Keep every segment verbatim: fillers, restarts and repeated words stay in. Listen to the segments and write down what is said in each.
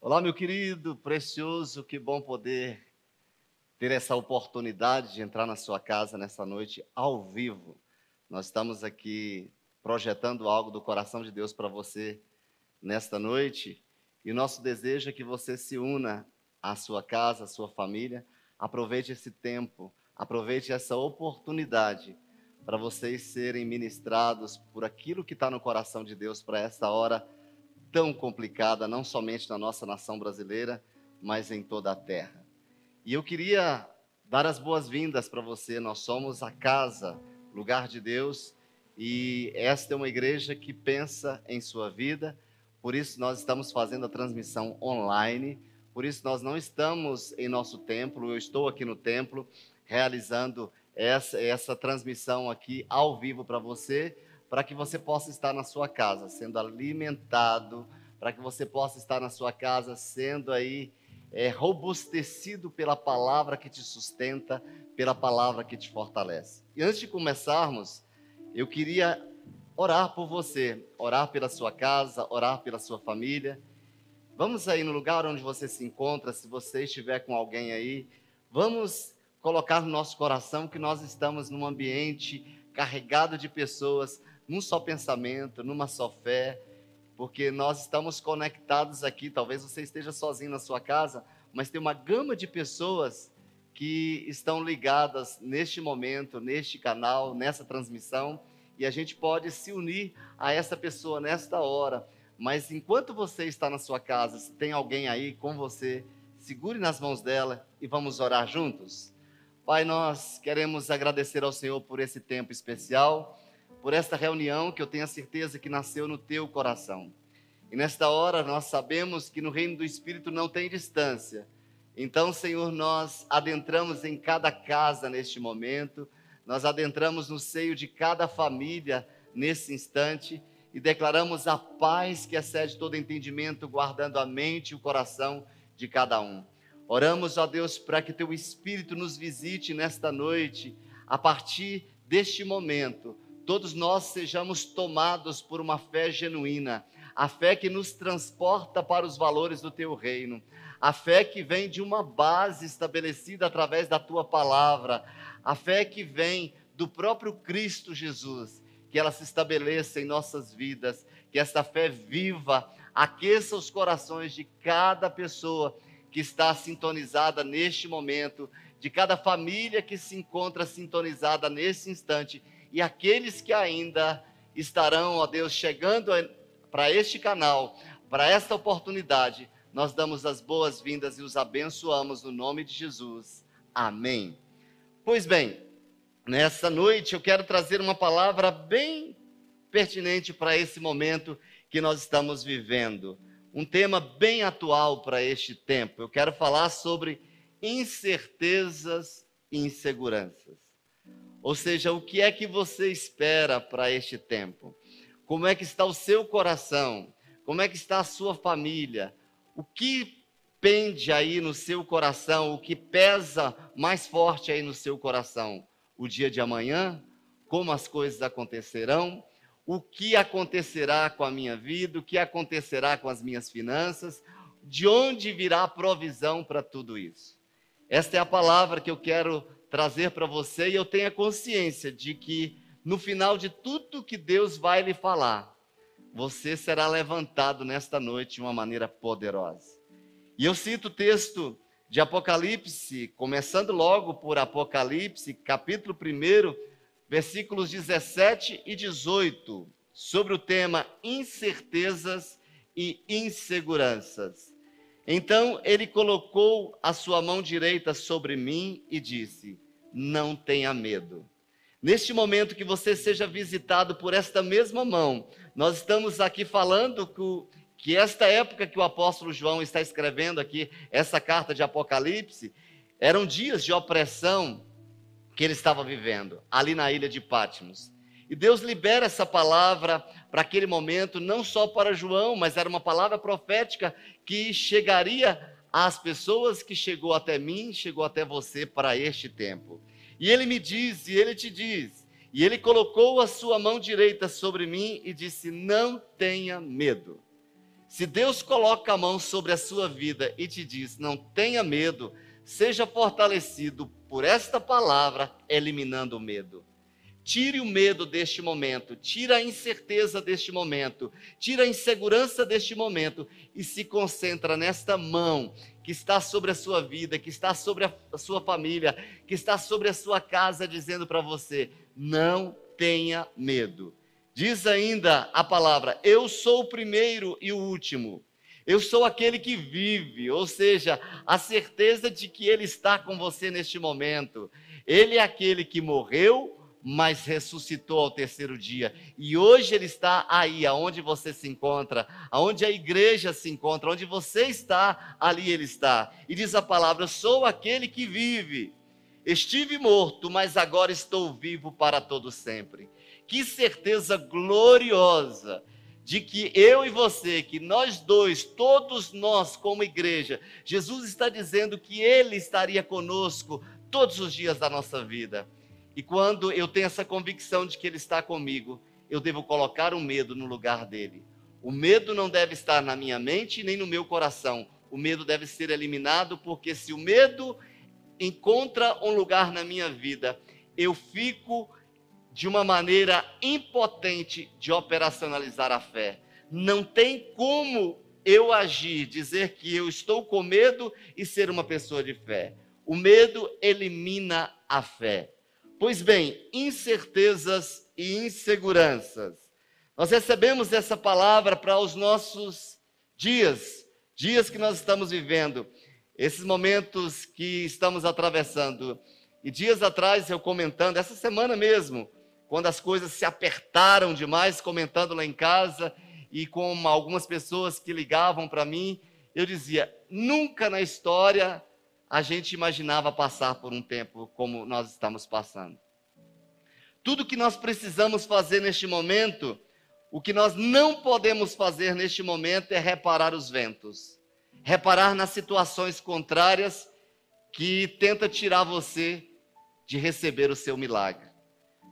Olá, meu querido, precioso, que bom poder ter essa oportunidade de entrar na sua casa nessa noite ao vivo. Nós estamos aqui projetando algo do coração de Deus para você nesta noite e nosso desejo é que você se una à sua casa, à sua família. Aproveite esse tempo, aproveite essa oportunidade para vocês serem ministrados por aquilo que está no coração de Deus para essa hora tão complicada, não somente na nossa nação brasileira, mas em toda a terra. E eu queria dar as boas-vindas para você. Nós somos a casa, lugar de Deus, e esta é uma igreja que pensa em sua vida, por isso nós estamos fazendo a transmissão online, por isso nós não estamos em nosso templo, eu estou aqui no templo, realizando essa, essa transmissão aqui ao vivo para você, para que você possa estar na sua casa sendo alimentado, para que você possa estar na sua casa sendo aí é, robustecido pela palavra que te sustenta, pela palavra que te fortalece. E antes de começarmos, eu queria orar por você, orar pela sua casa, orar pela sua família. Vamos aí no lugar onde você se encontra, se você estiver com alguém aí, vamos colocar no nosso coração que nós estamos num ambiente carregado de pessoas, num só pensamento, numa só fé, porque nós estamos conectados aqui. Talvez você esteja sozinho na sua casa, mas tem uma gama de pessoas que estão ligadas neste momento, neste canal, nessa transmissão, e a gente pode se unir a essa pessoa nesta hora. Mas enquanto você está na sua casa, se tem alguém aí com você, segure nas mãos dela e vamos orar juntos. Pai, nós queremos agradecer ao Senhor por esse tempo especial, por esta reunião que eu tenho a certeza que nasceu no teu coração. E nesta hora nós sabemos que no reino do Espírito não tem distância. Então, Senhor, nós adentramos em cada casa neste momento, nós adentramos no seio de cada família nesse instante e declaramos a paz que excede todo entendimento, guardando a mente e o coração de cada um. Oramos, ó Deus, para que teu Espírito nos visite nesta noite, a partir deste momento, todos nós sejamos tomados por uma fé genuína, a fé que nos transporta para os valores do teu reino, a fé que vem de uma base estabelecida através da tua palavra, a fé que vem do próprio Cristo Jesus, que ela se estabeleça em nossas vidas, que essa fé viva aqueça os corações de cada pessoa que está sintonizada neste momento, de cada família que se encontra sintonizada nesse instante, e aqueles que ainda estarão, ó Deus, chegando para este canal, para esta oportunidade. Nós damos as boas-vindas e os abençoamos no nome de Jesus. Amém. Pois bem, nessa noite eu quero trazer uma palavra bem pertinente para esse momento que nós estamos vivendo. Um tema bem atual para este tempo. Eu quero falar sobre incertezas e inseguranças. Ou seja, o que é que você espera para este tempo? Como é que está o seu coração? Como é que está a sua família? O que pende aí no seu coração? O que pesa mais forte aí no seu coração? O dia de amanhã? Como as coisas acontecerão? O que acontecerá com a minha vida? O que acontecerá com as minhas finanças? De onde virá a provisão para tudo isso? Esta é a palavra que eu quero trazer para você, e eu tenho a consciência de que no final de tudo que Deus vai lhe falar, você será levantado nesta noite de uma maneira poderosa. E eu cito o texto de Apocalipse, começando logo por Apocalipse, capítulo primeiro, versículos dezessete e dezoito, sobre o tema incertezas e inseguranças. Então ele colocou a sua mão direita sobre mim e disse: não tenha medo. Neste momento que você seja visitado por esta mesma mão, nós estamos aqui falando que esta época que o apóstolo João está escrevendo aqui, essa carta de Apocalipse, eram dias de opressão que ele estava vivendo, ali na ilha de Patmos. E Deus libera essa palavra para aquele momento, não só para João, mas era uma palavra profética que chegaria às pessoas, que chegou até mim, chegou até você para este tempo. E ele me diz, e ele te diz, e ele colocou a sua mão direita sobre mim e disse: não tenha medo. Se Deus coloca a mão sobre a sua vida e te diz, não tenha medo, seja fortalecido por esta palavra, eliminando o medo. Tire o medo deste momento, tire a incerteza deste momento, tire a insegurança deste momento e se concentra nesta mão que está sobre a sua vida, que está sobre a sua família, que está sobre a sua casa, dizendo para você, não tenha medo. Diz ainda a palavra, eu sou o primeiro e o último. Eu sou aquele que vive, ou seja, a certeza de que Ele está com você neste momento. Ele é aquele que morreu, mas ressuscitou ao terceiro dia. E hoje Ele está aí, aonde você se encontra, aonde a igreja se encontra, onde você está, ali Ele está. E diz a palavra, eu sou aquele que vive. Estive morto, mas agora estou vivo para todo sempre. Que certeza gloriosa! De que eu e você, que nós dois, todos nós como igreja, Jesus está dizendo que Ele estaria conosco todos os dias da nossa vida. E quando eu tenho essa convicção de que Ele está comigo, eu devo colocar o medo no lugar dele. O medo não deve estar na minha mente nem no meu coração. O medo deve ser eliminado, porque se o medo encontra um lugar na minha vida, eu fico de uma maneira impotente de operacionalizar a fé. Não tem como eu agir, dizer que eu estou com medo e ser uma pessoa de fé. O medo elimina a fé. Pois bem, incertezas e inseguranças. Nós recebemos essa palavra para os nossos dias, dias que nós estamos vivendo, esses momentos que estamos atravessando. E dias atrás eu comentando, essa semana mesmo, quando as coisas se apertaram demais, comentando lá em casa e com algumas pessoas que ligavam para mim, eu dizia, nunca na história a gente imaginava passar por um tempo como nós estamos passando. Tudo que nós precisamos fazer neste momento, o que nós não podemos fazer neste momento é reparar os ventos, reparar nas situações contrárias que tenta tirar você de receber o seu milagre.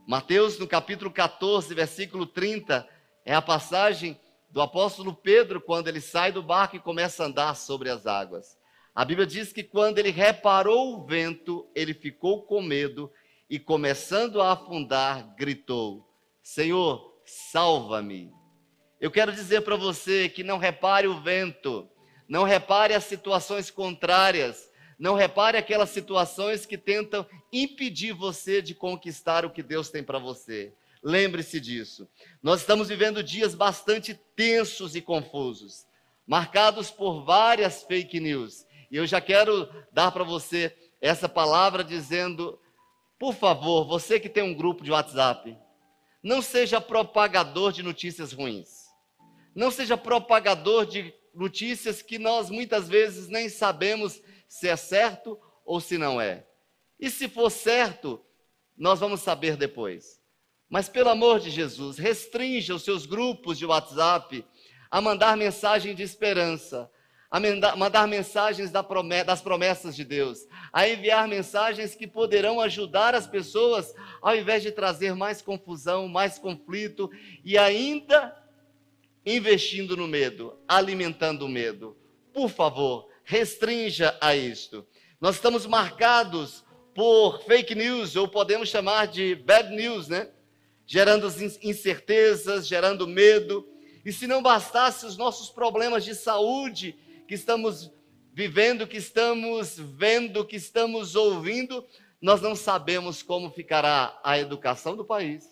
Mateus, no capítulo quatorze, versículo trinta, é a passagem do apóstolo Pedro, quando ele sai do barco e começa a andar sobre as águas. A Bíblia diz que quando ele reparou o vento, ele ficou com medo e, começando a afundar, gritou, Senhor, salva-me. Eu quero dizer para você que não repare o vento, não repare as situações contrárias, não repare aquelas situações que tentam impedir você de conquistar o que Deus tem para você. Lembre-se disso. Nós estamos vivendo dias bastante tensos e confusos, marcados por várias fake news. E eu já quero dar para você essa palavra dizendo, por favor, você que tem um grupo de WhatsApp, não seja propagador de notícias ruins. Não seja propagador de notícias que nós muitas vezes nem sabemos se é certo ou se não é. E se for certo, nós vamos saber depois. Mas pelo amor de Jesus, restrinja os seus grupos de WhatsApp a mandar mensagem de esperança, a mandar mensagens das promessas de Deus, a enviar mensagens que poderão ajudar as pessoas, ao invés de trazer mais confusão, mais conflito, e ainda investindo no medo, alimentando o medo. Por favor, restrinja a isto. Nós estamos marcados por fake news, ou podemos chamar de bad news, né? Gerando incertezas, gerando medo. E se não bastasse os nossos problemas de saúde que estamos vivendo, que estamos vendo, que estamos ouvindo, nós não sabemos como ficará a educação do país.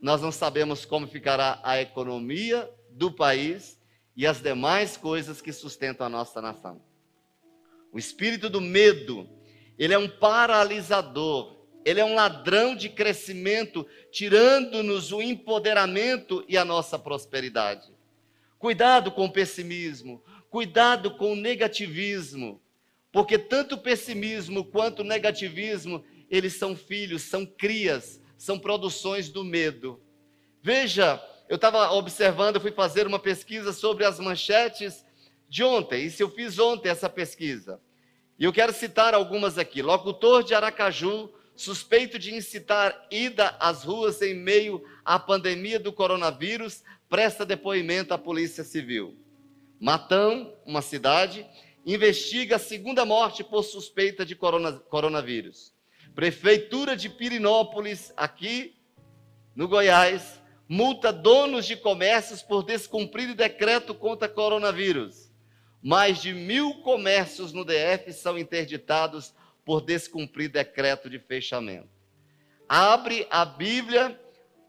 Nós não sabemos como ficará a economia do país e as demais coisas que sustentam a nossa nação. O espírito do medo, ele é um paralisador, ele é um ladrão de crescimento, tirando-nos o empoderamento e a nossa prosperidade. Cuidado com o pessimismo, cuidado com o negativismo, porque tanto o pessimismo quanto o negativismo, eles são filhos, são crias, são produções do medo. Veja, eu estava observando, eu fui fazer uma pesquisa sobre as manchetes de ontem, isso eu fiz ontem, essa pesquisa. E eu quero citar algumas aqui. Locutor de Aracaju, suspeito de incitar ida às ruas em meio à pandemia do coronavírus, presta depoimento à Polícia Civil. Matão, uma cidade, investiga a segunda morte por suspeita de corona, coronavírus. Prefeitura de Pirenópolis, aqui no Goiás, multa donos de comércios por descumprir decreto contra coronavírus. Mais de mil comércios no D F são interditados por descumprir decreto de fechamento. Abre a Bíblia,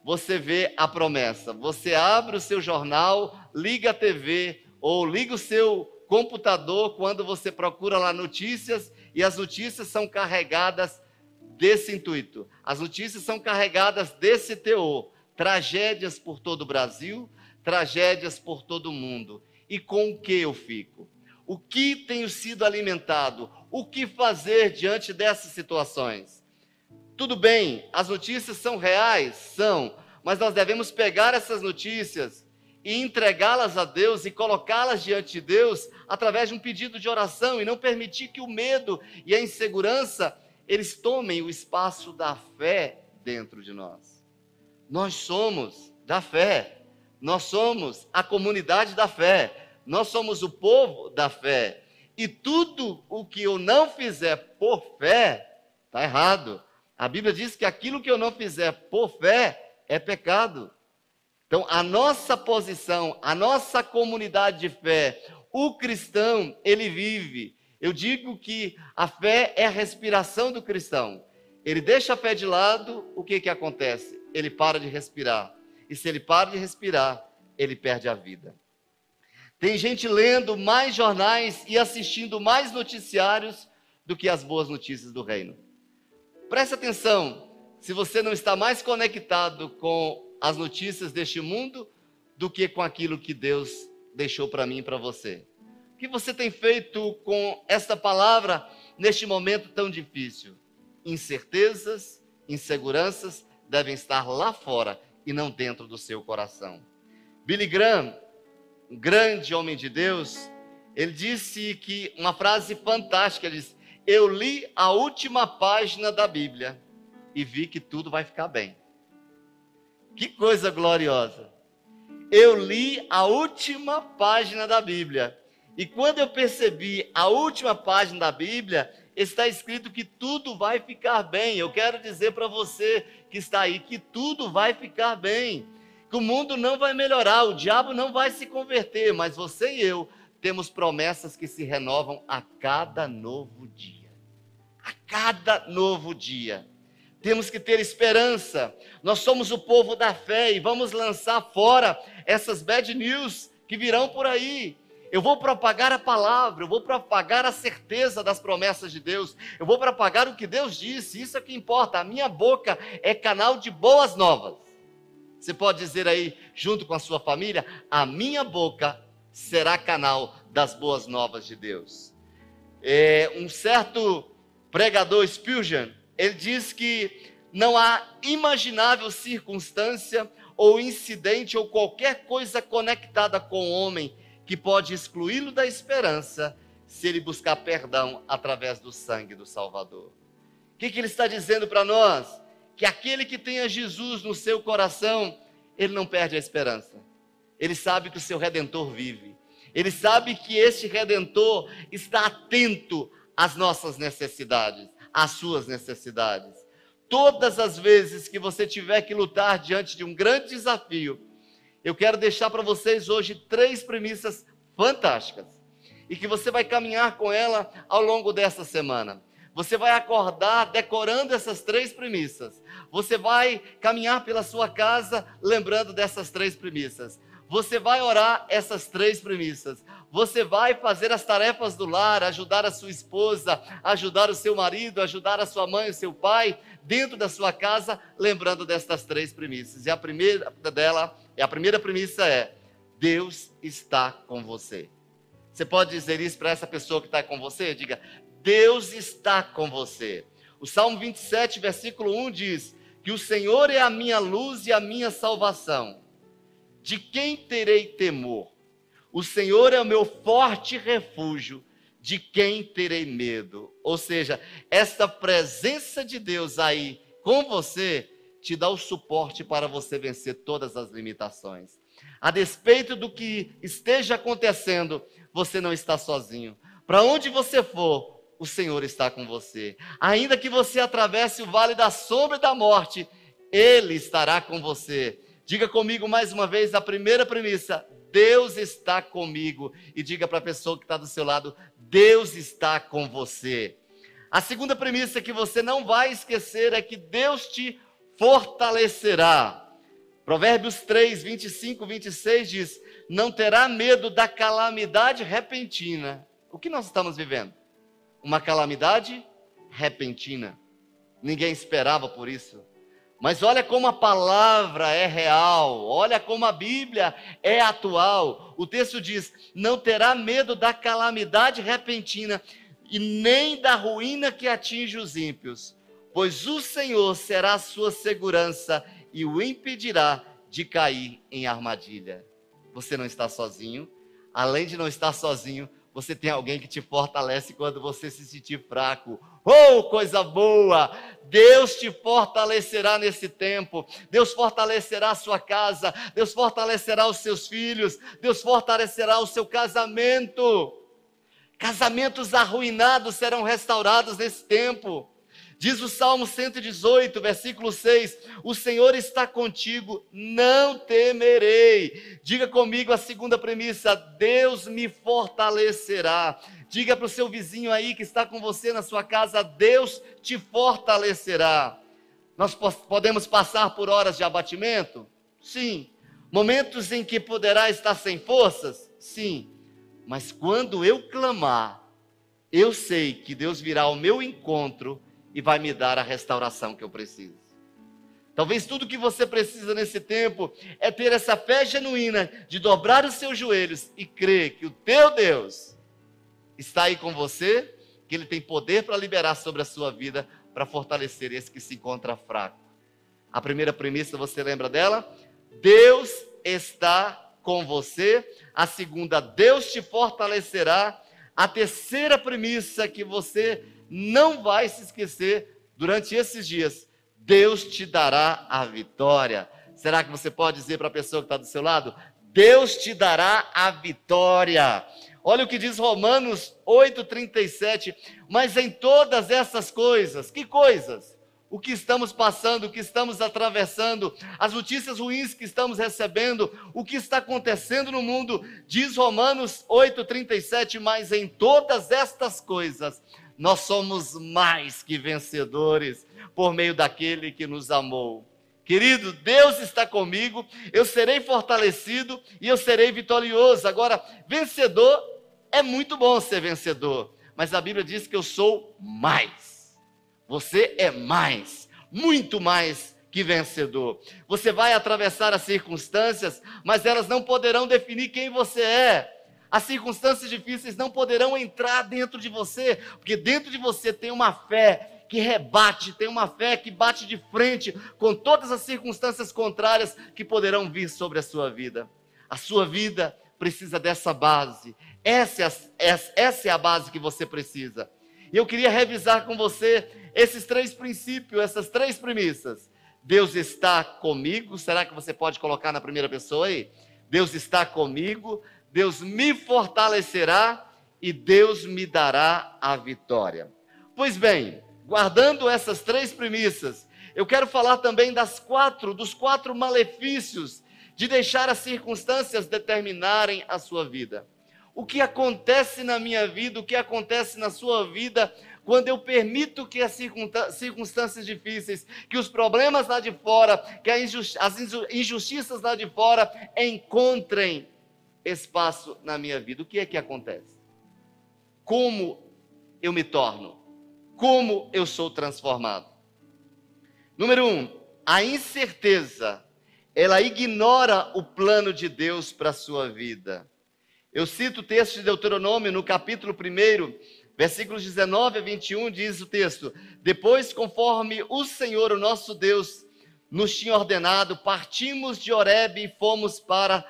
você vê a promessa. Você abre o seu jornal, liga a T V ou liga o seu computador quando você procura lá notícias, e as notícias são carregadas desse intuito. As notícias são carregadas desse teor. Tragédias por todo o Brasil, tragédias por todo o mundo. E com o que eu fico? O que tenho sido alimentado? O que fazer diante dessas situações? Tudo bem, as notícias são reais, são, mas nós devemos pegar essas notícias e entregá-las a Deus e colocá-las diante de Deus através de um pedido de oração e não permitir que o medo e a insegurança eles tomem o espaço da fé dentro de nós. Nós somos da fé, nós somos a comunidade da fé, nós somos o povo da fé. E tudo o que eu não fizer por fé, está errado. A Bíblia diz que aquilo que eu não fizer por fé é pecado. Então, a nossa posição, a nossa comunidade de fé, o cristão, ele vive. Eu digo que a fé é a respiração do cristão. Ele deixa a fé de lado, o que que acontece? Ele para de respirar. E se ele para de respirar, ele perde a vida. Tem gente lendo mais jornais e assistindo mais noticiários do que as boas notícias do reino. Preste atenção, se você não está mais conectado com as notícias deste mundo do que com aquilo que Deus deixou para mim e para você. O que você tem feito com esta palavra neste momento tão difícil? Incertezas, inseguranças devem estar lá fora e não dentro do seu coração. Billy Graham, um grande homem de Deus, ele disse que uma frase fantástica, ele disse: eu li a última página da Bíblia e vi que tudo vai ficar bem. Que coisa gloriosa! Eu li a última página da Bíblia. E quando eu percebi a última página da Bíblia, está escrito que tudo vai ficar bem. Eu quero dizer para você que está aí, que tudo vai ficar bem. Que o mundo não vai melhorar, o diabo não vai se converter, mas você e eu temos promessas que se renovam a cada novo dia. A cada novo dia. Temos que ter esperança. Nós somos o povo da fé e vamos lançar fora essas bad news que virão por aí. Eu vou propagar a palavra, eu vou propagar a certeza das promessas de Deus, eu vou propagar o que Deus disse, isso é que importa. A minha boca é canal de boas novas. Você pode dizer aí, junto com a sua família, a minha boca será canal das boas novas de Deus. É, um certo pregador, Spurgeon, ele diz que não há imaginável circunstância ou incidente ou qualquer coisa conectada com o homem que pode excluí-lo da esperança se ele buscar perdão através do sangue do Salvador. O que que ele está dizendo para nós? Que aquele que tenha Jesus no seu coração, ele não perde a esperança. Ele sabe que o seu Redentor vive. Ele sabe que este Redentor está atento às nossas necessidades, às suas necessidades. Todas as vezes que você tiver que lutar diante de um grande desafio, eu quero deixar para vocês hoje três premissas fantásticas e que você vai caminhar com ela ao longo dessa semana. Você vai acordar decorando essas três premissas. Você vai caminhar pela sua casa lembrando dessas três premissas. Você vai orar essas três premissas. Você vai fazer as tarefas do lar, ajudar a sua esposa, ajudar o seu marido, ajudar a sua mãe, o seu pai, dentro da sua casa, lembrando destas três premissas. E a primeira dela, e a primeira premissa é: Deus está com você. Você pode dizer isso para essa pessoa que está com você? Diga: Deus está com você. O Salmo vinte e sete, versículo um diz que o Senhor é a minha luz e a minha salvação. De quem terei temor? O Senhor é o meu forte refúgio. De quem terei medo? Ou seja, esta presença de Deus aí com você te dá o suporte para você vencer todas as limitações. A despeito do que esteja acontecendo, você não está sozinho. Para onde você for, o Senhor está com você. Ainda que você atravesse o vale da sombra e da morte, Ele estará com você. Diga comigo mais uma vez a primeira premissa: Deus está comigo. E diga para a pessoa que está do seu lado: Deus está com você. A segunda premissa que você não vai esquecer é que Deus te fortalecerá. Provérbios três, vinte e cinco, vinte e seis diz: não terá medo da calamidade repentina. O que nós estamos vivendo? Uma calamidade repentina. Ninguém esperava por isso. Mas olha como a palavra é real, olha como a Bíblia é atual. O texto diz: não terá medo da calamidade repentina e nem da ruína que atinge os ímpios, pois o Senhor será a sua segurança e o impedirá de cair em armadilha. Você não está sozinho. Além de não estar sozinho, você tem alguém que te fortalece quando você se sentir fraco. Oh, coisa boa! Deus te fortalecerá nesse tempo. Deus fortalecerá a sua casa. Deus fortalecerá os seus filhos. Deus fortalecerá o seu casamento. Casamentos arruinados serão restaurados nesse tempo. Diz o Salmo cento e dezoito, versículo seis: o Senhor está contigo, não temerei. Diga comigo a segunda premissa: Deus me fortalecerá. Diga para o seu vizinho aí que está com você na sua casa: Deus te fortalecerá. Nós podemos passar por horas de abatimento? Sim. Momentos em que poderá estar sem forças? Sim. Mas quando eu clamar, eu sei que Deus virá ao meu encontro e vai me dar a restauração que eu preciso. Talvez tudo que você precisa nesse tempo é ter essa fé genuína de dobrar os seus joelhos e crer que o teu Deus está aí com você, que Ele tem poder para liberar sobre a sua vida, para fortalecer esse que se encontra fraco. A primeira premissa, você lembra dela? Deus está com você. A segunda, Deus te fortalecerá. A terceira premissa que você não vai se esquecer durante esses dias: Deus te dará a vitória. Será que você pode dizer para a pessoa que está do seu lado? Deus te dará a vitória. Olha o que diz Romanos oito, trinta e sete. Mas em todas essas coisas, que coisas? O que estamos passando, o que estamos atravessando, as notícias ruins que estamos recebendo, o que está acontecendo no mundo, diz Romanos oito, trinta e sete, mas em todas estas coisas, nós somos mais que vencedores por meio daquele que nos amou. Querido, Deus está comigo, eu serei fortalecido e eu serei vitorioso. Agora, vencedor é muito bom ser vencedor, mas a Bíblia diz que eu sou mais. Você é mais, muito mais que vencedor. Você vai atravessar as circunstâncias, mas elas não poderão definir quem você é. As circunstâncias difíceis não poderão entrar dentro de você, porque dentro de você tem uma fé que rebate, tem uma fé que bate de frente com todas as circunstâncias contrárias que poderão vir sobre a sua vida. A sua vida precisa dessa base. Essa é a, essa é a base que você precisa. E eu queria revisar com você esses três princípios, essas três premissas. Deus está comigo. Será que você pode colocar na primeira pessoa aí? Deus está comigo. Deus me fortalecerá e Deus me dará a vitória. Pois bem, guardando essas três premissas, eu quero falar também das quatro, dos quatro malefícios de deixar as circunstâncias determinarem a sua vida. O que acontece na minha vida, o que acontece na sua vida, quando eu permito que as circunstâncias difíceis, que os problemas lá de fora, que as injustiças lá de fora encontrem espaço na minha vida. O que é que acontece? Como eu me torno? Como eu sou transformado? Número um, a incerteza, ela ignora o plano de Deus para a sua vida. Eu cito o texto de Deuteronômio, no capítulo primeiro, versículos dezenove a vinte e um, diz o texto: depois, conforme o Senhor, o nosso Deus, nos tinha ordenado, partimos de Horebe e fomos para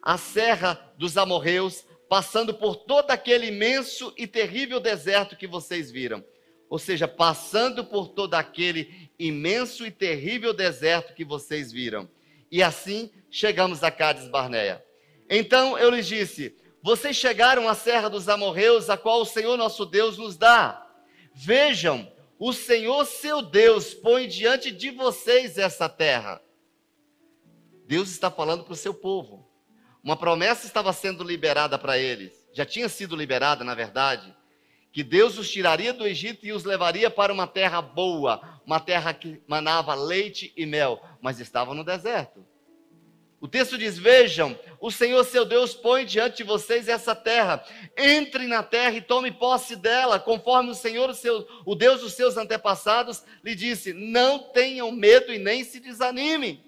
a serra dos amorreus, passando por todo aquele imenso e terrível deserto que vocês viram. Ou seja, passando por todo aquele imenso e terrível deserto que vocês viram. E assim chegamos a Cádiz Barneia. Então eu lhes disse: vocês chegaram à serra dos amorreus, a qual o Senhor nosso Deus nos dá. Vejam, o Senhor seu Deus põe diante de vocês essa terra. Deus está falando para o seu povo. Uma promessa estava sendo liberada para eles. Já tinha sido liberada, na verdade, que Deus os tiraria do Egito e os levaria para uma terra boa, uma terra que manava leite e mel, mas estavam no deserto. O texto diz: vejam, o Senhor seu Deus põe diante de vocês essa terra, entrem na terra e tome posse dela, conforme o Senhor, o, seu, o Deus dos seus antepassados, lhe disse. Não tenham medo e nem se desanimem.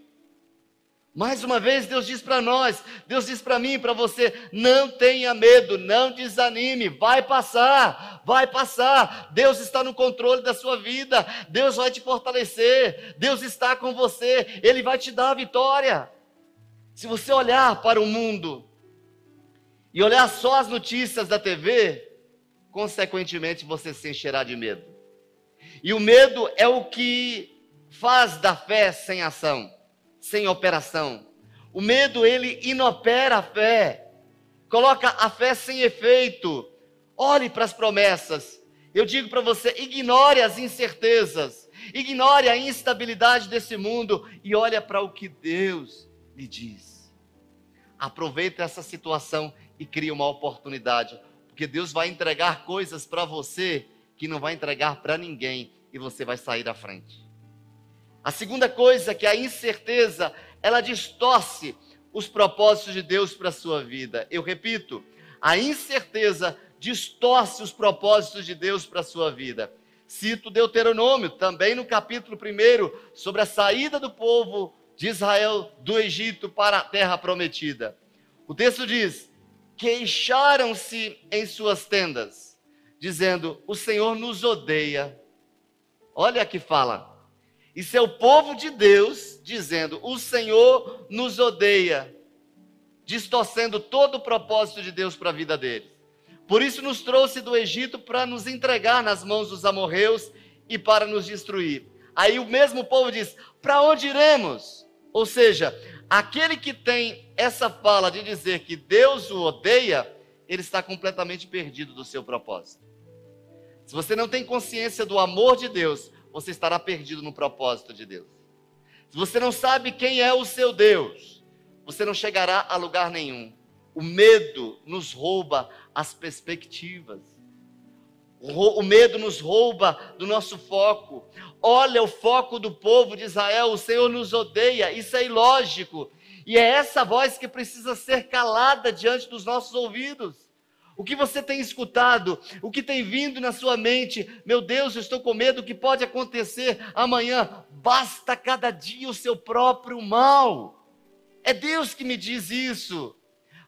Mais uma vez Deus diz para nós, Deus diz para mim e para você: não tenha medo, não desanime, vai passar, vai passar, Deus está no controle da sua vida, Deus vai te fortalecer, Deus está com você, Ele vai te dar a vitória. Se você olhar para o mundo e olhar só as notícias da T V, consequentemente você se encherá de medo. E o medo é o que faz da fé sem ação, sem operação. O medo, ele inopera a fé, coloca a fé sem efeito. Olhe para as promessas. Eu digo para você: ignore as incertezas, ignore a instabilidade desse mundo e olha para o que Deus lhe diz. Aproveita essa situação e cria uma oportunidade, porque Deus vai entregar coisas para você que não vai entregar para ninguém, e você vai sair à frente. A segunda coisa, que a incerteza, ela distorce os propósitos de Deus para a sua vida. Eu repito, a incerteza distorce os propósitos de Deus para a sua vida. Cito Deuteronômio, também no capítulo primeiro, sobre a saída do povo de Israel do Egito para a terra prometida. O texto diz: queixaram-se em suas tendas, dizendo: o Senhor nos odeia. Olha que fala. Isso é o povo de Deus dizendo: o Senhor nos odeia, distorcendo todo o propósito de Deus para a vida deles. Por isso nos trouxe do Egito para nos entregar nas mãos dos amorreus e para nos destruir. Aí o mesmo povo diz: para onde iremos? Ou seja, aquele que tem essa fala de dizer que Deus o odeia, ele está completamente perdido do seu propósito. Se você não tem consciência do amor de Deus, você estará perdido no propósito de Deus. Se você não sabe quem é o seu Deus, você não chegará a lugar nenhum. O medo nos rouba as perspectivas. O medo nos rouba do nosso foco. Olha o foco do povo de Israel: o Senhor nos odeia. Isso é ilógico. E é essa voz que precisa ser calada diante dos nossos ouvidos. O que você tem escutado, o que tem vindo na sua mente: meu Deus, eu estou com medo, o que pode acontecer amanhã? Basta cada dia o seu próprio mal. É Deus que me diz isso.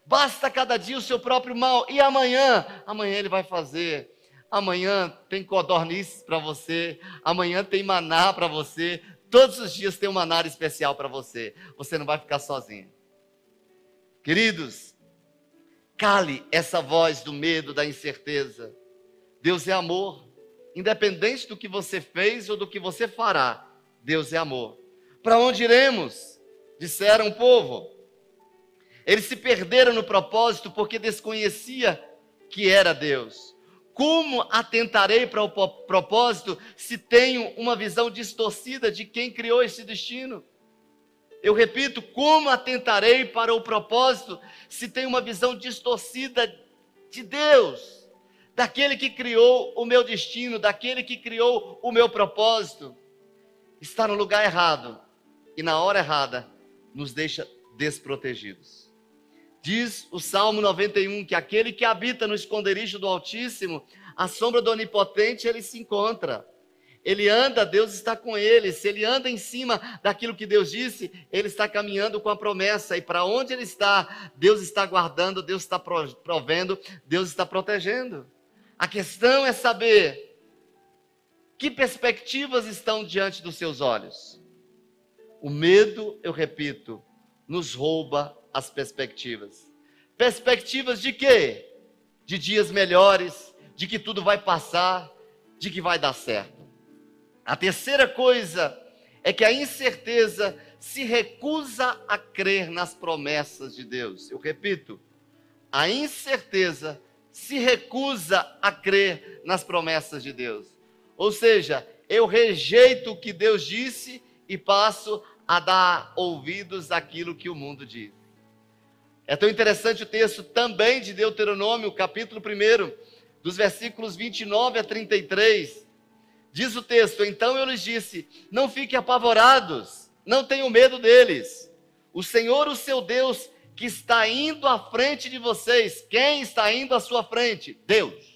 Basta cada dia o seu próprio mal. E amanhã? Amanhã Ele vai fazer. Amanhã tem codornices para você, amanhã tem maná para você, todos os dias tem um maná especial para você. Você não vai ficar sozinho. Queridos, cale essa voz do medo, da incerteza. Deus é amor. Independente do que você fez ou do que você fará, Deus é amor. Para onde iremos? Disseram o povo. Eles se perderam no propósito porque desconhecia que era Deus. Como atentarei para o propósito se tenho uma visão distorcida de quem criou esse destino? Eu repito, como atentarei para o propósito se tem uma visão distorcida de Deus, daquele que criou o meu destino, daquele que criou o meu propósito? Está no lugar errado e na hora errada nos deixa desprotegidos. Diz o Salmo noventa e um que aquele que habita no esconderijo do Altíssimo, à sombra do Onipotente, ele se encontra. Ele anda, Deus está com ele. Se ele anda em cima daquilo que Deus disse, ele está caminhando com a promessa. E para onde ele está, Deus está guardando, Deus está provendo, Deus está protegendo. A questão é saber que perspectivas estão diante dos seus olhos. O medo, eu repito, nos rouba as perspectivas. Perspectivas de quê? De dias melhores, de que tudo vai passar, de que vai dar certo. A terceira coisa é que a incerteza se recusa a crer nas promessas de Deus. Eu repito, a incerteza se recusa a crer nas promessas de Deus. Ou seja, eu rejeito o que Deus disse e passo a dar ouvidos àquilo que o mundo diz. É tão interessante o texto também de Deuteronômio, capítulo primeiro, dos versículos vinte e nove a trinta e três. Diz o texto: então eu lhes disse, não fiquem apavorados, não tenham medo deles. O Senhor, o seu Deus, que está indo à frente de vocês. Quem está indo à sua frente? Deus.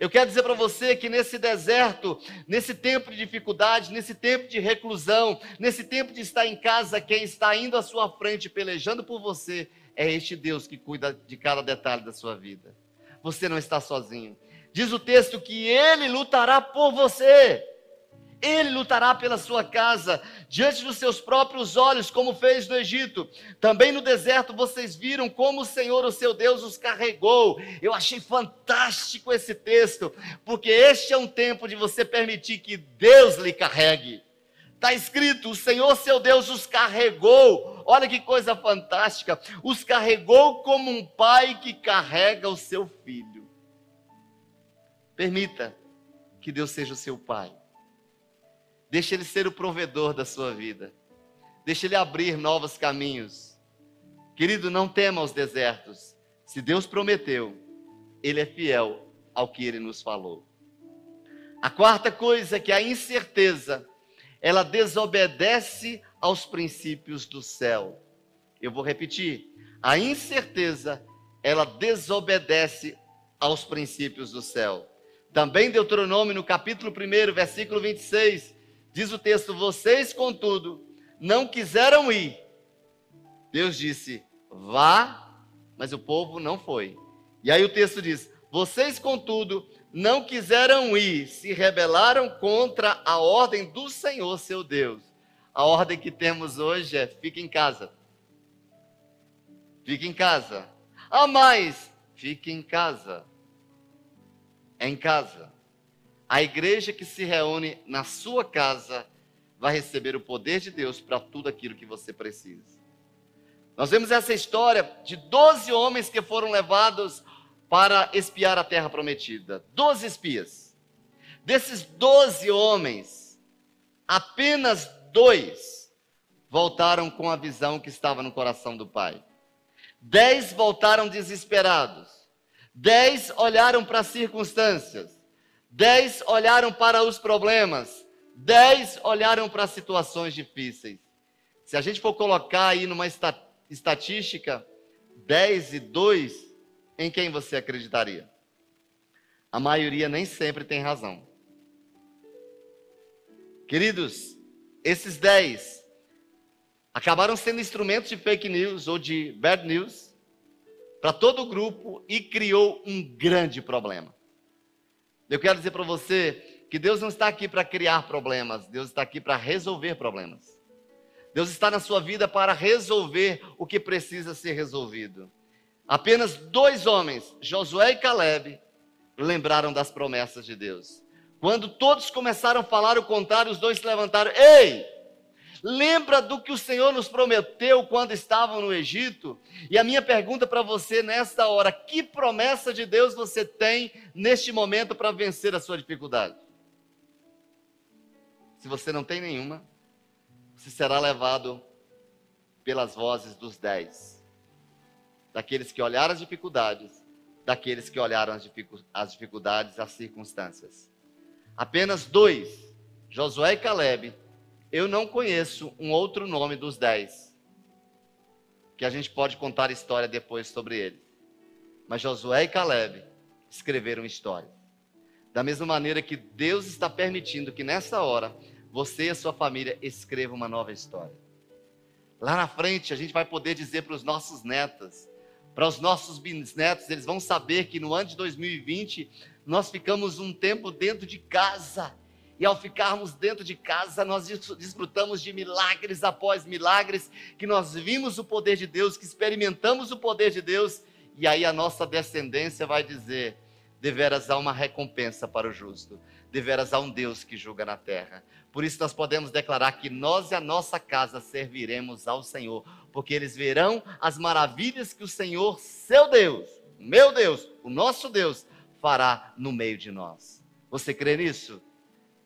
Eu quero dizer para você que nesse deserto, nesse tempo de dificuldade, nesse tempo de reclusão, nesse tempo de estar em casa, quem está indo à sua frente, pelejando por você, é este Deus que cuida de cada detalhe da sua vida. Você não está sozinho. Diz o texto que Ele lutará por você. Ele lutará pela sua casa, diante dos seus próprios olhos, como fez no Egito. Também no deserto vocês viram como o Senhor, o seu Deus, os carregou. Eu achei fantástico esse texto, porque este é um tempo de você permitir que Deus lhe carregue. Está escrito, o Senhor, seu Deus, os carregou. Olha que coisa fantástica. Os carregou como um pai que carrega o seu filho. Permita que Deus seja o seu pai. Deixa Ele ser o provedor da sua vida. Deixa Ele abrir novos caminhos. Querido, não tema os desertos. Se Deus prometeu, Ele é fiel ao que Ele nos falou. A quarta coisa é que a incerteza, ela desobedece aos princípios do céu. Eu vou repetir. A incerteza, ela desobedece aos princípios do céu. Também Deuteronômio, no capítulo primeiro, versículo vinte e seis... diz o texto, vocês, contudo, não quiseram ir. Deus disse, vá, mas o povo não foi. E aí o texto diz, vocês, contudo, não quiseram ir, se rebelaram contra a ordem do Senhor, seu Deus. A ordem que temos hoje é, fique em casa. Fique em casa. Ah, mas, fique em casa. É em casa. A igreja que se reúne na sua casa vai receber o poder de Deus para tudo aquilo que você precisa. Nós vemos essa história de doze homens que foram levados para espiar a terra prometida. doze espias. Desses doze homens, apenas dois voltaram com a visão que estava no coração do Pai. dez voltaram desesperados. dez olharam para as circunstâncias. Dez olharam para os problemas, dez olharam para situações difíceis. Se a gente for colocar aí numa estatística, dez e dois, em quem você acreditaria? A maioria nem sempre tem razão. Queridos, esses dez acabaram sendo instrumentos de fake news ou de bad news para todo o grupo e criou um grande problema. Eu quero dizer para você que Deus não está aqui para criar problemas. Deus está aqui para resolver problemas. Deus está na sua vida para resolver o que precisa ser resolvido. Apenas dois homens, Josué e Calebe, lembraram das promessas de Deus. Quando todos começaram a falar o contrário, os dois se levantaram. Ei! Lembra do que o Senhor nos prometeu quando estavam no Egito? E a minha pergunta para você nesta hora, que promessa de Deus você tem neste momento para vencer a sua dificuldade? Se você não tem nenhuma, você será levado pelas vozes dos dez. Daqueles que olharam as dificuldades, daqueles que olharam as, dificu- as dificuldades, as circunstâncias. Apenas dois, Josué e Calebe. Eu não conheço um outro nome dos dez, que a gente pode contar história depois sobre ele. Mas Josué e Calebe escreveram história. Da mesma maneira que Deus está permitindo que nessa hora, você e a sua família escrevam uma nova história. Lá na frente a gente vai poder dizer para os nossos netos, para os nossos bisnetos, eles vão saber que no ano de dois mil e vinte, nós ficamos um tempo dentro de casa. E ao ficarmos dentro de casa, nós desfrutamos de milagres após milagres, que nós vimos o poder de Deus, que experimentamos o poder de Deus, e aí a nossa descendência vai dizer, deveras há uma recompensa para o justo, deveras há um Deus que julga na terra. Por isso nós podemos declarar que nós e a nossa casa serviremos ao Senhor, porque eles verão as maravilhas que o Senhor, seu Deus, meu Deus, o nosso Deus, fará no meio de nós. Você crê nisso?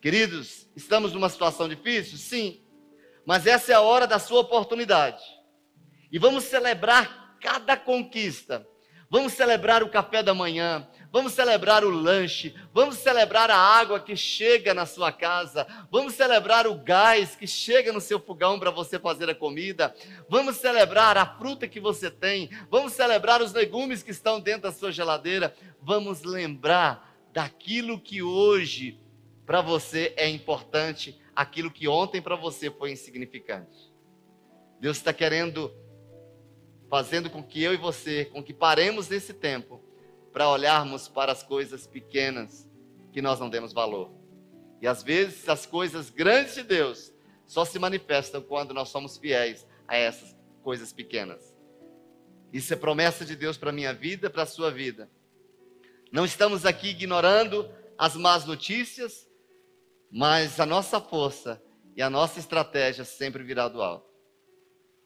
Queridos, estamos numa situação difícil? Sim, mas essa é a hora da sua oportunidade. E vamos celebrar cada conquista. Vamos celebrar o café da manhã, vamos celebrar o lanche, vamos celebrar a água que chega na sua casa, vamos celebrar o gás que chega no seu fogão para você fazer a comida, vamos celebrar a fruta que você tem, vamos celebrar os legumes que estão dentro da sua geladeira, vamos lembrar daquilo que hoje para você é importante, aquilo que ontem para você foi insignificante. Deus está querendo, fazendo com que eu e você, com que paremos nesse tempo, para olharmos para as coisas pequenas que nós não demos valor. E às vezes as coisas grandes de Deus só se manifestam quando nós somos fiéis a essas coisas pequenas. Isso é promessa de Deus para a minha vida, para a sua vida. Não estamos aqui ignorando as más notícias, mas a nossa força e a nossa estratégia sempre virá do alto.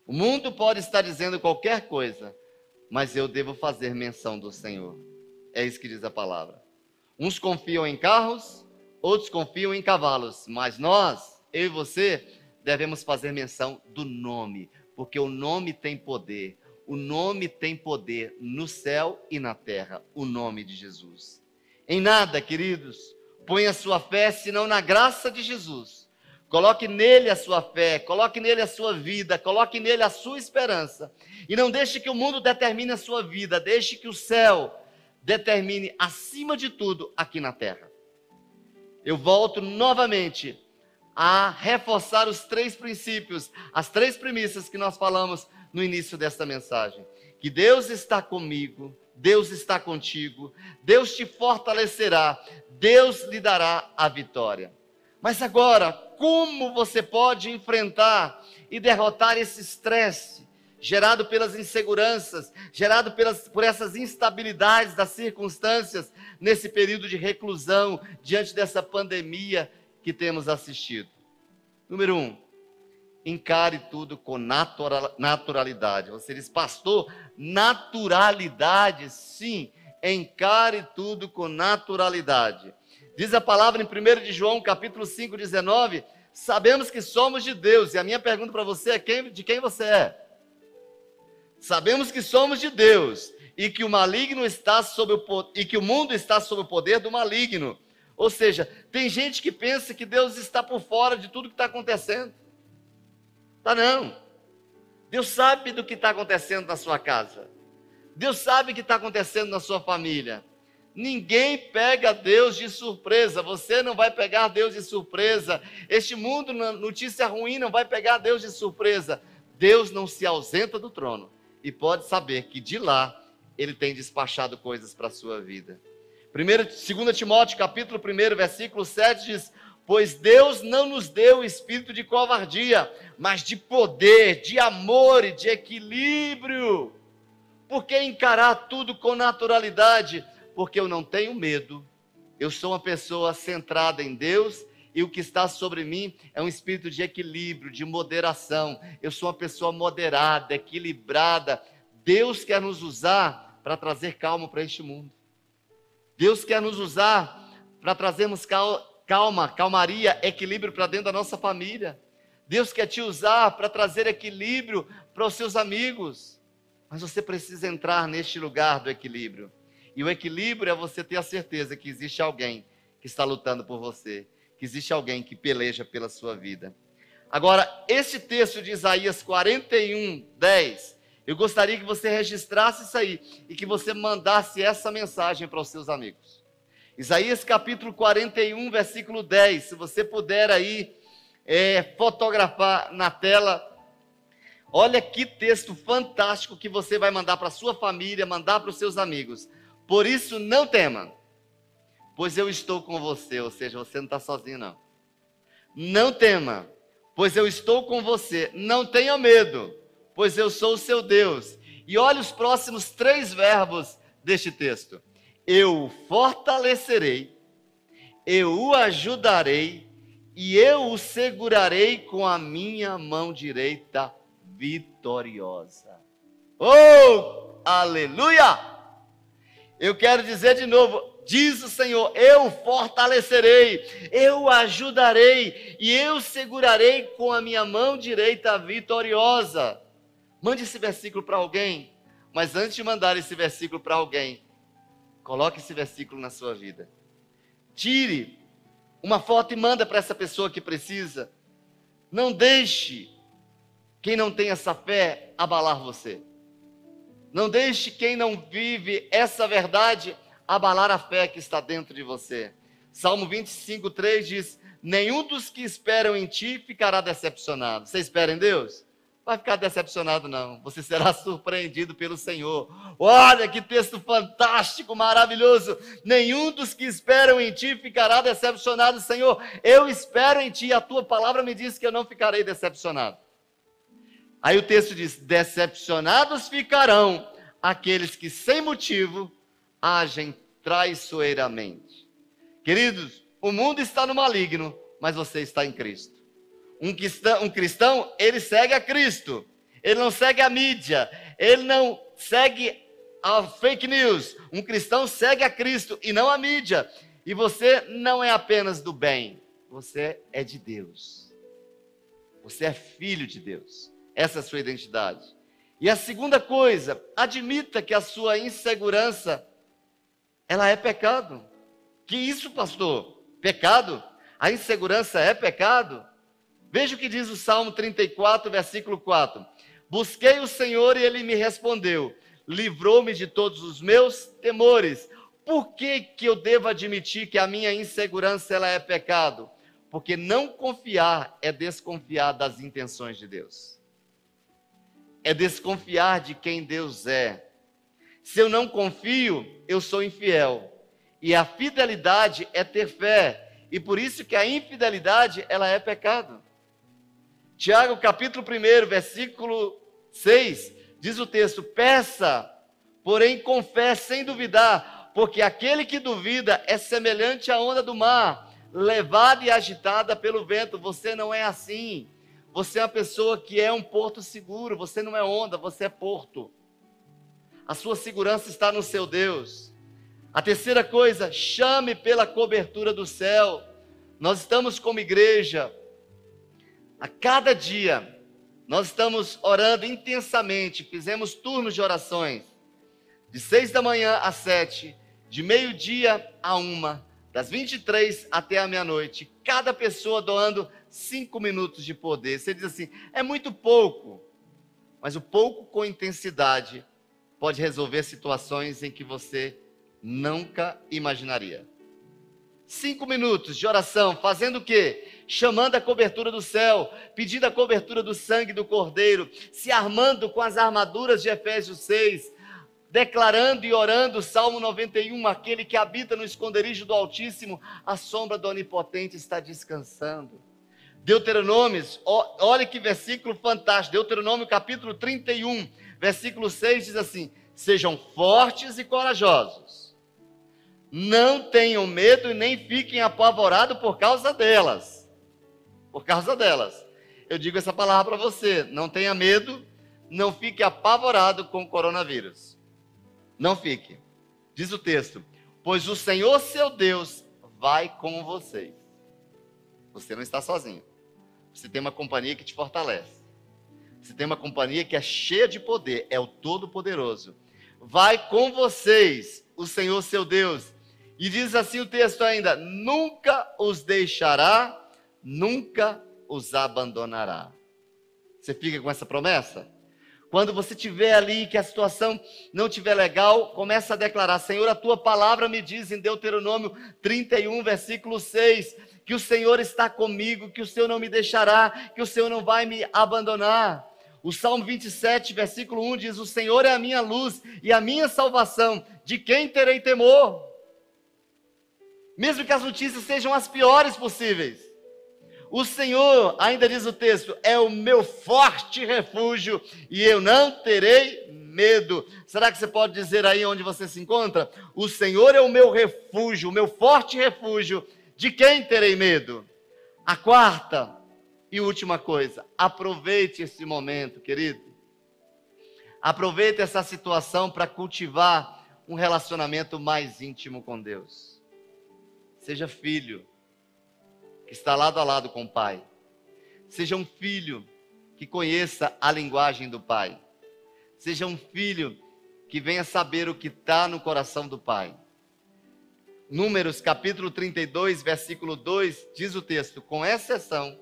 O mundo pode estar dizendo qualquer coisa, mas eu devo fazer menção do Senhor. É isso que diz a palavra. Uns confiam em carros, outros confiam em cavalos, mas nós, eu e você, devemos fazer menção do nome, porque o nome tem poder. O nome tem poder no céu e na terra, o nome de Jesus. Em nada, queridos, ponha sua fé, senão na graça de Jesus. Coloque nele a sua fé, coloque nele a sua vida, coloque nele a sua esperança. E não deixe que o mundo determine a sua vida, deixe que o céu determine acima de tudo aqui na terra. Eu volto novamente a reforçar os três princípios, as três premissas que nós falamos no início desta mensagem. Que Deus está comigo, Deus está contigo, Deus te fortalecerá, Deus lhe dará a vitória. Mas agora, como você pode enfrentar e derrotar esse estresse gerado pelas inseguranças, gerado pelas, por essas instabilidades das circunstâncias nesse período de reclusão diante dessa pandemia que temos assistido? Número um, encare tudo com natural, naturalidade. Você diz, pastor, naturalidade? Sim, encare tudo com naturalidade. Diz a palavra em primeira de João, capítulo cinco, dezenove, sabemos que somos de Deus. E a minha pergunta para você é quem, de quem você é? Sabemos que somos de Deus e que o maligno está sob o, e que o mundo está sob o poder do maligno. Ou seja, tem gente que pensa que Deus está por fora de tudo que está acontecendo. Tá não. Deus sabe do que está acontecendo na sua casa. Deus sabe o que está acontecendo na sua família. Ninguém pega Deus de surpresa, você não vai pegar Deus de surpresa, este mundo, notícia ruim, não vai pegar Deus de surpresa. Deus não se ausenta do trono e pode saber que de lá ele tem despachado coisas para a sua vida. Primeiro, segundo Timóteo, capítulo um, versículo sete diz, pois Deus não nos deu espírito de covardia, mas de poder, de amor e de equilíbrio. Por que encarar tudo com naturalidade? Porque eu não tenho medo, eu sou uma pessoa centrada em Deus e o que está sobre mim é um espírito de equilíbrio, de moderação. Eu sou uma pessoa moderada, equilibrada. Deus quer nos usar para trazer calma para este mundo. Deus quer nos usar para trazermos calma, calmaria, equilíbrio para dentro da nossa família. Deus quer te usar para trazer equilíbrio para os seus amigos. Mas você precisa entrar neste lugar do equilíbrio. E o equilíbrio é você ter a certeza que existe alguém que está lutando por você, que existe alguém que peleja pela sua vida. Agora, esse texto de Isaías quarenta e um, dez, eu gostaria que você registrasse isso aí e que você mandasse essa mensagem para os seus amigos. Isaías capítulo quarenta e um, versículo dez, se você puder aí é, fotografar na tela. Olha que texto fantástico que você vai mandar para a sua família, mandar para os seus amigos. Por isso não tema, pois eu estou com você, ou seja, você não está sozinho não. Não tema, pois eu estou com você, não tenha medo, pois eu sou o seu Deus. E olha os próximos três verbos deste texto. eu o fortalecerei, eu o ajudarei e eu o segurarei com a minha mão direita vitoriosa. Oh, aleluia! Eu quero dizer de novo, diz o Senhor, eu o fortalecerei, eu o ajudarei e eu o segurarei com a minha mão direita vitoriosa. Mande esse versículo para alguém, mas antes de mandar esse versículo para alguém, coloque esse versículo na sua vida. Tire uma foto e manda para essa pessoa que precisa. Não deixe quem não tem essa fé abalar você. Não deixe quem não vive essa verdade abalar a fé que está dentro de você. Salmo vinte e cinco, três diz, nenhum dos que esperam em ti ficará decepcionado. Você espera em Deus? Vai ficar decepcionado não, você será surpreendido pelo Senhor. Olha que texto fantástico, maravilhoso. Nenhum dos que esperam em ti ficará decepcionado. Senhor, eu espero em ti, a tua palavra me diz que eu não ficarei decepcionado. Aí o texto diz, decepcionados ficarão aqueles que sem motivo agem traiçoeiramente. Queridos, o mundo está no maligno, mas você está em Cristo. Um cristão, um cristão, ele segue a Cristo, ele não segue a mídia, ele não segue a fake news. Um cristão segue a Cristo e não a mídia. E você não é apenas do bem, você é de Deus. Você é filho de Deus, essa é a sua identidade. E a segunda coisa, admita que a sua insegurança, ela é pecado. Que isso, pastor? Pecado? A insegurança é pecado? Veja o que diz o Salmo trinta e quatro, versículo quatro. Busquei o Senhor e Ele me respondeu, livrou-me de todos os meus temores. Por que que eu devo admitir que a minha insegurança ela é pecado? Porque não confiar é desconfiar das intenções de Deus. É desconfiar de quem Deus é. Se eu não confio, eu sou infiel. E a fidelidade é ter fé. E por isso que a infidelidade ela é pecado. Tiago, capítulo primeiro, versículo seis, diz o texto, peça, porém com fé, sem duvidar, porque aquele que duvida é semelhante à onda do mar, levada e agitada pelo vento. Você não é assim, você é uma pessoa que é um porto seguro, você não é onda, você é porto. A sua segurança está no seu Deus. A terceira coisa, chame pela cobertura do céu. Nós estamos como igreja, a cada dia, nós estamos orando intensamente, fizemos turnos de orações, de seis da manhã às sete, de meio-dia à uma, das vinte e três até a meia-noite, cada pessoa doando cinco minutos de poder. Você diz assim, é muito pouco, mas o pouco com intensidade pode resolver situações em que você nunca imaginaria. Cinco minutos de oração, fazendo o quê? Chamando a cobertura do céu, pedindo a cobertura do sangue do Cordeiro, se armando com as armaduras de Efésios seis, declarando e orando o Salmo noventa e um, aquele que habita no esconderijo do Altíssimo, a sombra do Onipotente está descansando. Deuteronômio, olha que versículo fantástico, Deuteronômio capítulo trinta e um, versículo seis diz assim, sejam fortes e corajosos. Não tenham medo e nem fiquem apavorados por causa delas. Por causa delas. Eu digo essa palavra para você. Não tenha medo, não fique apavorado com o coronavírus. Não fique. Diz o texto. Pois o Senhor, seu Deus, vai com vocês. Você não está sozinho. Você tem uma companhia que te fortalece. Você tem uma companhia que é cheia de poder. É o Todo-Poderoso. Vai com vocês, o Senhor, seu Deus. E diz assim o texto ainda, nunca os deixará, nunca os abandonará. Você fica com essa promessa? Quando você estiver ali, que a situação não estiver legal, começa a declarar, Senhor, a tua palavra me diz em Deuteronômio trinta e um, versículo seis, que o Senhor está comigo, que o Senhor não me deixará, que o Senhor não vai me abandonar. O Salmo vinte e sete, versículo um diz, o Senhor é a minha luz e a minha salvação, de quem terei temor? Mesmo que as notícias sejam as piores possíveis, o Senhor, ainda diz o texto, é o meu forte refúgio e eu não terei medo. medo. Será que você pode dizer aí onde você se encontra? O Senhor é o meu refúgio, o meu forte refúgio. De quem terei medo? A quarta e última coisa, aproveite esse momento, querido. Aproveite essa situação para cultivar um relacionamento mais íntimo com Deus. Seja filho que está lado a lado com o Pai. Seja um filho que conheça a linguagem do Pai. Seja um filho que venha saber o que está no coração do Pai. Números capítulo trinta e dois, versículo dois, diz o texto, com exceção,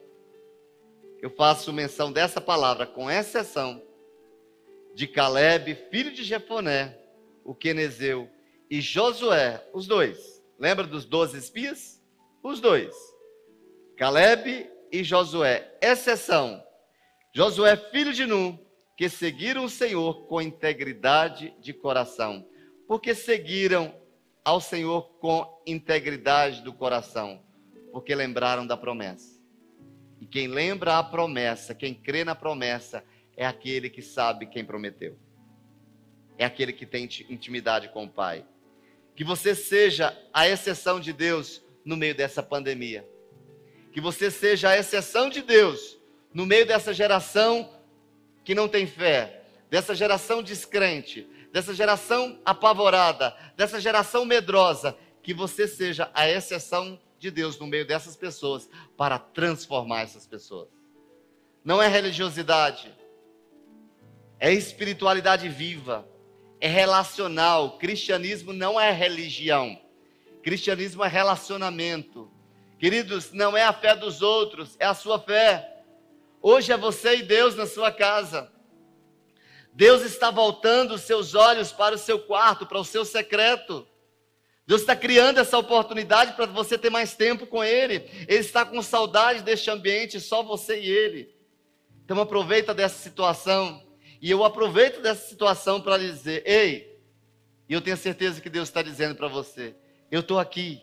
eu faço menção dessa palavra, com exceção de Calebe, filho de Jefoné, o quenezeu, e Josué, os dois. Lembra dos doze espias? Os dois. Calebe e Josué, exceção. Josué, filho de Nun, que seguiram o Senhor com integridade de coração. Porque seguiram ao Senhor com integridade do coração, porque lembraram da promessa. E quem lembra a promessa, quem crê na promessa, é aquele que sabe quem prometeu. É aquele que tem intimidade com o Pai. Que você seja a exceção de Deus no meio dessa pandemia. Que você seja a exceção de Deus no meio dessa geração que não tem fé, dessa geração descrente, dessa geração apavorada, dessa geração medrosa, que você seja a exceção de Deus no meio dessas pessoas, para transformar essas pessoas. Não é religiosidade, é espiritualidade viva, é relacional. Cristianismo não é religião, cristianismo é relacionamento. Queridos, não é a fé dos outros, é a sua fé. Hoje é você e Deus na sua casa. Deus está voltando os seus olhos para o seu quarto, para o seu secreto. Deus está criando essa oportunidade para você ter mais tempo com Ele. Ele está com saudade deste ambiente, só você e Ele. Então aproveita dessa situação. E eu aproveito dessa situação para lhe dizer, ei, e eu tenho certeza que Deus está dizendo para você, eu estou aqui.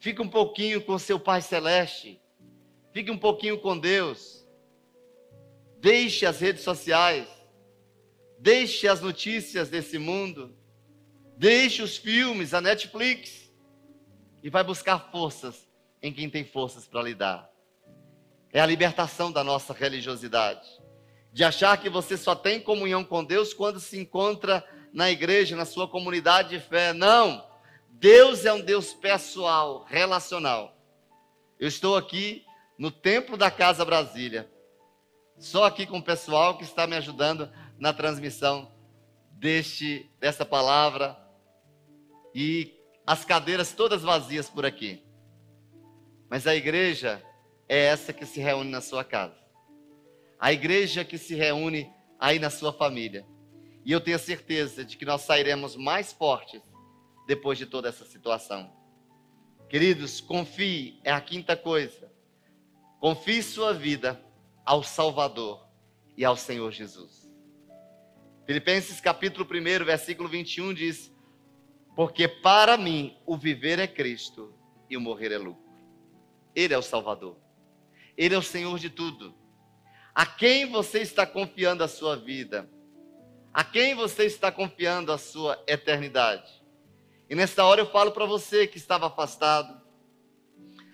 Fique um pouquinho com seu Pai Celeste. Fique um pouquinho com Deus. Deixe as redes sociais. Deixe as notícias desse mundo. Deixe os filmes, a Netflix. E vai buscar forças em quem tem forças para lhe dar. É a libertação da nossa religiosidade. De achar que você só tem comunhão com Deus quando se encontra na igreja, na sua comunidade de fé. Não! Deus é um Deus pessoal, relacional. Eu estou aqui no templo da Casa Brasília. Só aqui com o pessoal que está me ajudando na transmissão deste, dessa palavra. E as cadeiras todas vazias por aqui. Mas a igreja é essa que se reúne na sua casa. A igreja que se reúne aí na sua família. E eu tenho certeza de que nós sairemos mais fortes depois de toda essa situação. Queridos, confie, é a quinta coisa. Confie sua vida ao Salvador e ao Senhor Jesus. Filipenses capítulo um, versículo vinte e um diz, porque para mim o viver é Cristo e o morrer é lucro. Ele é o Salvador. Ele é o Senhor de tudo. A quem você está confiando a sua vida? A quem você está confiando a sua eternidade? E nesta hora eu falo para você que estava afastado,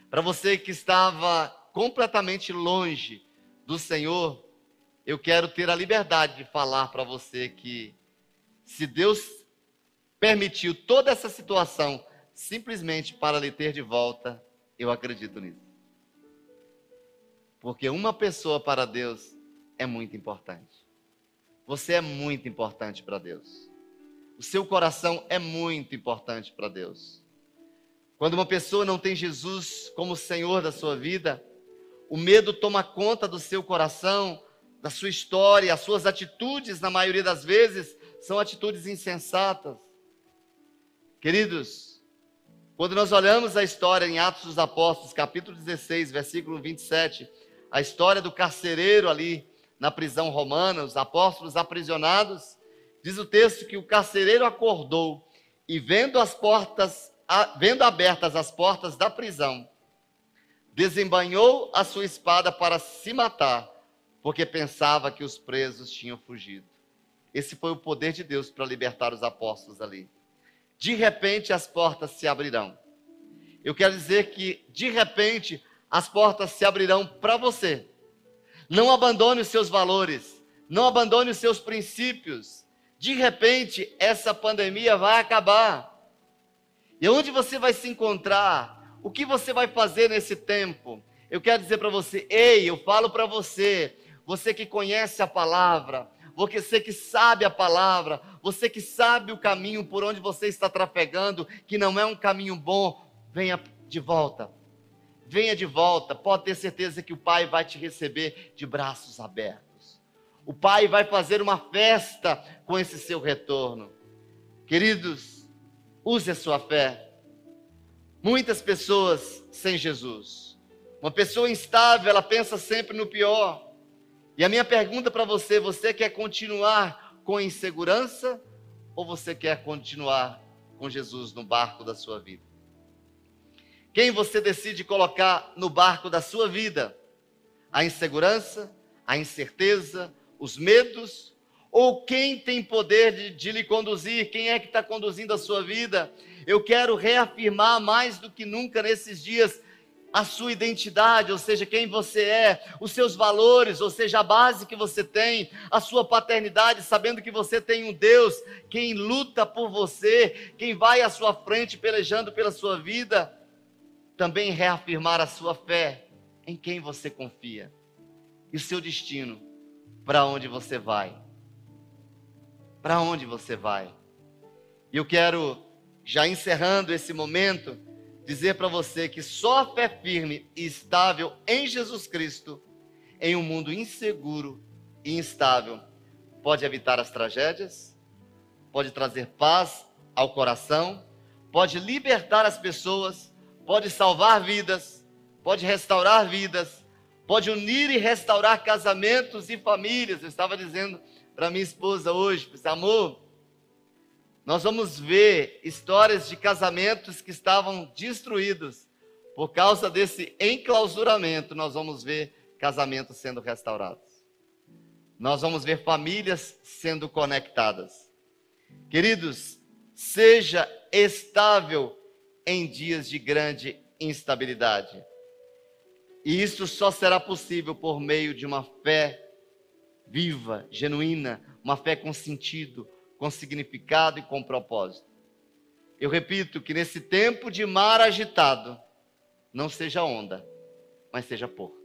para você que estava completamente longe do Senhor, eu quero ter a liberdade de falar para você que se Deus permitiu toda essa situação simplesmente para lhe ter de volta, eu acredito nisso. Porque uma pessoa para Deus é muito importante. Você é muito importante para Deus. O seu coração é muito importante para Deus. Quando uma pessoa não tem Jesus como Senhor da sua vida, o medo toma conta do seu coração, da sua história, as suas atitudes, na maioria das vezes, são atitudes insensatas. Queridos, quando nós olhamos a história em Atos dos Apóstolos, capítulo dezesseis, versículo vinte e sete, a história do carcereiro ali na prisão romana, os apóstolos aprisionados, diz o texto que o carcereiro acordou e vendo as portas, vendo abertas as portas da prisão, desembainhou a sua espada para se matar, porque pensava que os presos tinham fugido. Esse foi o poder de Deus para libertar os apóstolos ali. De repente as portas se abrirão. Eu quero dizer que de repente as portas se abrirão para você. Não abandone os seus valores, não abandone os seus princípios. De repente essa pandemia vai acabar. E onde você vai se encontrar? O que você vai fazer nesse tempo? Eu quero dizer para você, ei, eu falo para você, você que conhece a palavra, você que sabe a palavra, você que sabe o caminho por onde você está trafegando, que não é um caminho bom, venha de volta, venha de volta, pode ter certeza que o Pai vai te receber de braços abertos, o Pai vai fazer uma festa com esse seu retorno. Queridos, use a sua fé. Muitas pessoas sem Jesus, uma pessoa instável, ela pensa sempre no pior. E a minha pergunta para você, você quer continuar com insegurança ou você quer continuar com Jesus no barco da sua vida? Quem você decide colocar no barco da sua vida? A insegurança, a incerteza, os medos? Ou quem tem poder de, de lhe conduzir? Quem é que está conduzindo a sua vida? Eu quero reafirmar mais do que nunca nesses dias a sua identidade, ou seja, quem você é, os seus valores, ou seja, a base que você tem, a sua paternidade, sabendo que você tem um Deus, quem luta por você, quem vai à sua frente pelejando pela sua vida. Também reafirmar a sua fé em quem você confia e o seu destino, para onde você vai, para onde você vai. E eu quero, já encerrando esse momento, dizer para você que só a fé firme e estável em Jesus Cristo, em um mundo inseguro e instável, pode evitar as tragédias, pode trazer paz ao coração, pode libertar as pessoas, pode salvar vidas, pode restaurar vidas, pode unir e restaurar casamentos e famílias. Eu estava dizendo para minha esposa hoje, amor, nós vamos ver histórias de casamentos que estavam destruídos por causa desse enclausuramento. Nós vamos ver casamentos sendo restaurados. Nós vamos ver famílias sendo conectadas. Queridos, seja estável em dias de grande instabilidade. E isso só será possível por meio de uma fé viva, genuína, uma fé com sentido, com significado e com propósito. Eu repito que nesse tempo de mar agitado, não seja onda, mas seja porto.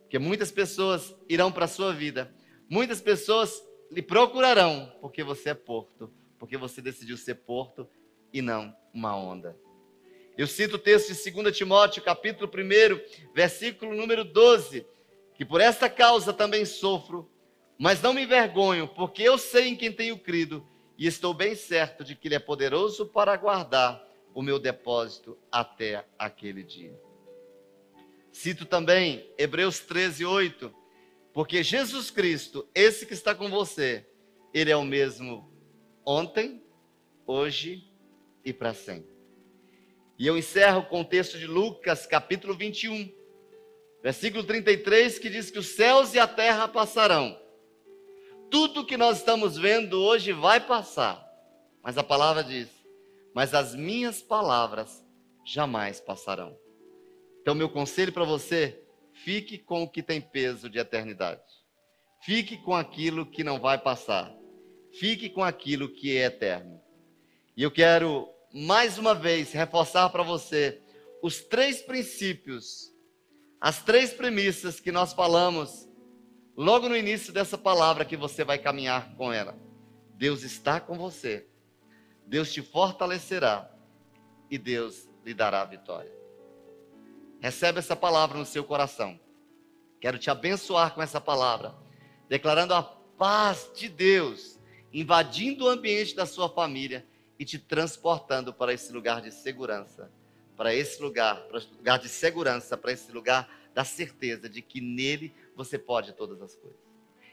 Porque muitas pessoas irão para a sua vida, muitas pessoas lhe procurarão, porque você é porto, porque você decidiu ser porto e não uma onda. Eu cito o texto de Segunda Timóteo, capítulo um, versículo número doze, que por esta causa também sofro, mas não me envergonho, porque eu sei em quem tenho crido e estou bem certo de que Ele é poderoso para guardar o meu depósito até aquele dia. Cito também Hebreus treze, oito, porque Jesus Cristo, esse que está com você, Ele é o mesmo ontem, hoje e para sempre. E eu encerro com o texto de Lucas, capítulo vinte e um, versículo trinta e três, que diz que os céus e a terra passarão. Tudo que nós estamos vendo hoje vai passar, mas a palavra diz, mas as minhas palavras jamais passarão. Então meu conselho para você, fique com o que tem peso de eternidade, fique com aquilo que não vai passar, fique com aquilo que é eterno. E eu quero mais uma vez reforçar para você os três princípios, as três premissas que nós falamos logo no início dessa palavra, que você vai caminhar com ela. Deus está com você, Deus te fortalecerá e Deus lhe dará a vitória. Recebe essa palavra no seu coração. Quero te abençoar com essa palavra, declarando a paz de Deus, invadindo o ambiente da sua família e te transportando para esse lugar de segurança, para esse lugar, para esse lugar de segurança, para esse lugar da certeza de que nele você pode todas as coisas.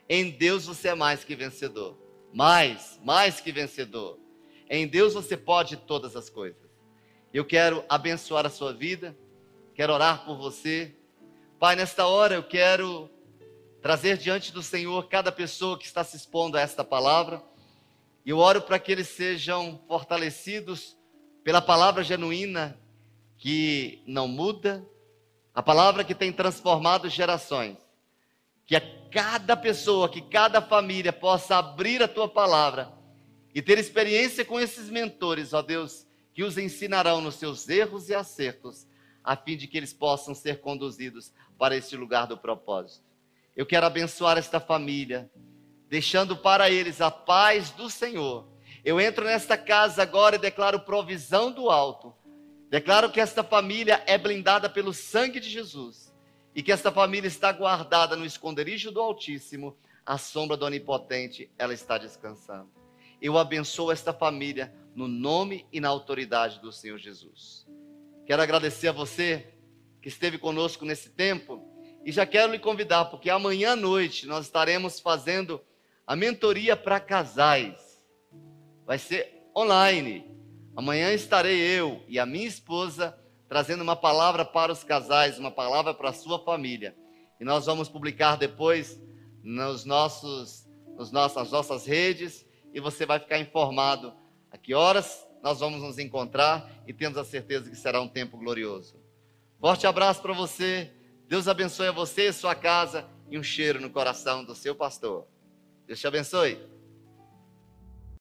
Em Deus você é mais que vencedor. Mais, mais que vencedor. Em Deus você pode todas as coisas. Eu quero abençoar a sua vida. Quero orar por você. Pai, nesta hora eu quero trazer diante do Senhor cada pessoa que está se expondo a esta palavra. E eu oro para que eles sejam fortalecidos pela palavra genuína que não muda, a palavra que tem transformado gerações. Que a cada pessoa, que cada família possa abrir a tua palavra e ter experiência com esses mentores, ó Deus, que os ensinarão nos seus erros e acertos, a fim de que eles possam ser conduzidos para este lugar do propósito. Eu quero abençoar esta família, deixando para eles a paz do Senhor. Eu entro nesta casa agora e declaro provisão do alto. Declaro que esta família é blindada pelo sangue de Jesus e que esta família está guardada no esconderijo do Altíssimo, à sombra do Onipotente, ela está descansando. Eu abençoo esta família no nome e na autoridade do Senhor Jesus. Quero agradecer a você que esteve conosco nesse tempo e já quero lhe convidar, porque amanhã à noite nós estaremos fazendo a mentoria para casais. Vai ser online. Amanhã estarei eu e a minha esposa trazendo uma palavra para os casais, uma palavra para a sua família. E nós vamos publicar depois nos nossos, nos nossos, nas nossas redes, e você vai ficar informado a que horas nós vamos nos encontrar, e temos a certeza que será um tempo glorioso. Forte abraço para você, Deus abençoe a você e sua casa, e um cheiro no coração do seu pastor. Deus te abençoe.